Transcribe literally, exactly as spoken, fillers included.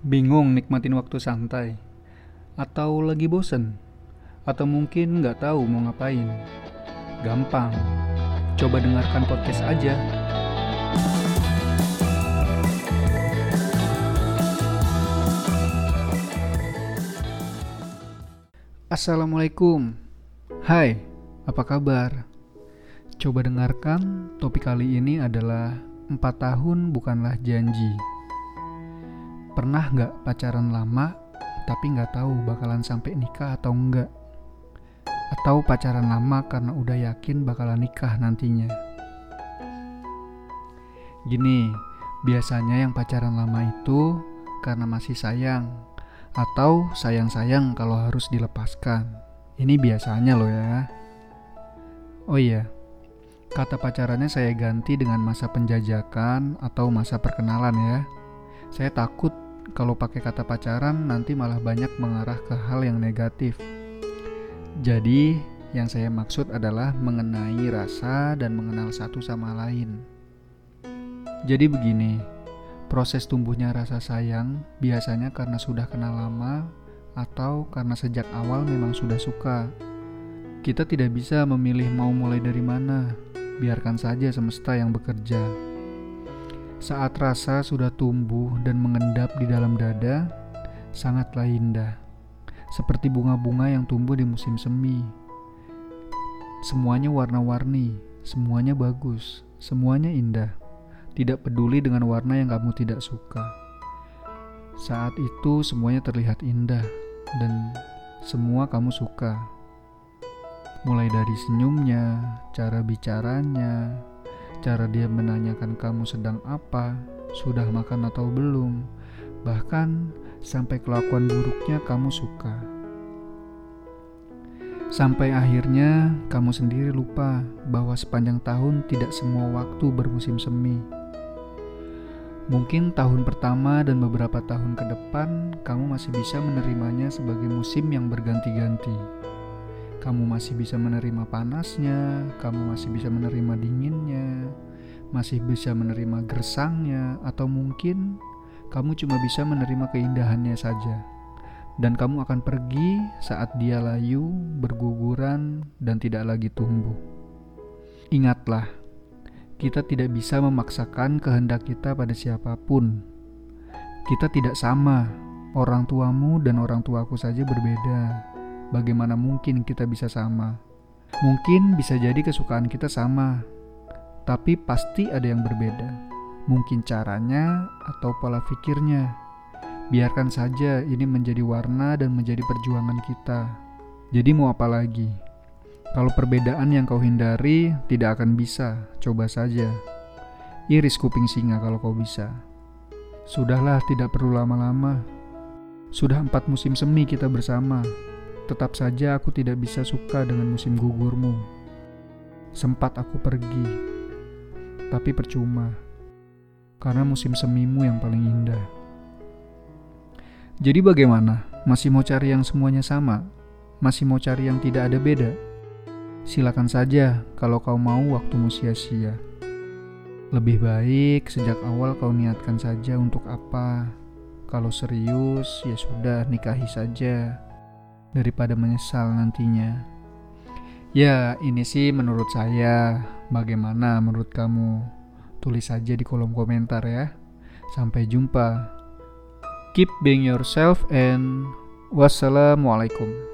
Bingung nikmatin waktu santai, atau lagi bosen, atau mungkin nggak tahu mau ngapain? Gampang, coba dengarkan podcast aja. Assalamualaikum, hai, apa kabar? Coba dengarkan, topik kali ini adalah empat tahun bukanlah janji. Pernah gak pacaran lama tapi gak tahu bakalan sampai nikah atau enggak? Atau pacaran lama karena udah yakin bakalan nikah nantinya? Gini, biasanya yang pacaran lama itu karena masih sayang, atau sayang-sayang kalau harus dilepaskan. Ini biasanya loh ya. Oh iya, kata pacarannya saya ganti dengan masa penjajakan atau masa perkenalan ya. Saya takut kalau pakai kata pacaran nanti malah banyak mengarah ke hal yang negatif. Jadi, yang saya maksud adalah mengenai rasa dan mengenal satu sama lain. Jadi begini, proses tumbuhnya rasa sayang biasanya karena sudah kenal lama atau karena sejak awal memang sudah suka. Kita tidak bisa memilih mau mulai dari mana, biarkan saja semesta yang bekerja. Saat rasa sudah tumbuh dan mengendap di dalam dada, sangatlah indah. Seperti bunga-bunga yang tumbuh di musim semi. Semuanya warna-warni, semuanya bagus, semuanya indah. Tidak peduli dengan warna yang kamu tidak suka. Saat itu semuanya terlihat indah dan semua kamu suka. Mulai dari senyumnya, cara bicaranya, cara dia menanyakan kamu sedang apa, sudah makan atau belum, bahkan sampai kelakuan buruknya kamu suka. Sampai akhirnya kamu sendiri lupa bahwa sepanjang tahun tidak semua waktu bermusim semi. Mungkin tahun pertama dan beberapa tahun ke depan kamu masih bisa menerimanya sebagai musim yang berganti-ganti. Kamu masih bisa menerima panasnya, kamu masih bisa menerima dinginnya, masih bisa menerima gersangnya, atau mungkin kamu cuma bisa menerima keindahannya saja. Dan kamu akan pergi saat dia layu, berguguran, dan tidak lagi tumbuh. Ingatlah, kita tidak bisa memaksakan kehendak kita pada siapapun. Kita tidak sama, orang tuamu dan orang tuaku saja berbeda. Bagaimana mungkin kita bisa sama? Mungkin bisa jadi kesukaan kita sama, tapi pasti ada yang berbeda. Mungkin caranya atau pola pikirnya. Biarkan saja ini menjadi warna dan menjadi perjuangan kita. Jadi mau apa lagi? Kalau perbedaan yang kau hindari tidak akan bisa, coba saja. Iris kuping singa kalau kau bisa. Sudahlah, tidak perlu lama-lama. Sudah empat musim semi kita bersama. Tetap saja aku tidak bisa suka dengan musim gugurmu. Sempat aku pergi, tapi percuma, karena musim semimu yang paling indah. Jadi bagaimana? Masih mau cari yang semuanya sama? Masih mau cari yang tidak ada beda? Silakan saja kalau kau mau waktumu sia-sia. Lebih baik sejak awal kau niatkan saja untuk apa. Kalau serius, ya sudah, nikahi saja. Daripada menyesal nantinya. Ya, ini sih menurut saya. Bagaimana menurut kamu? Tulis saja di kolom komentar ya. Sampai jumpa. Keep being yourself and wassalamualaikum.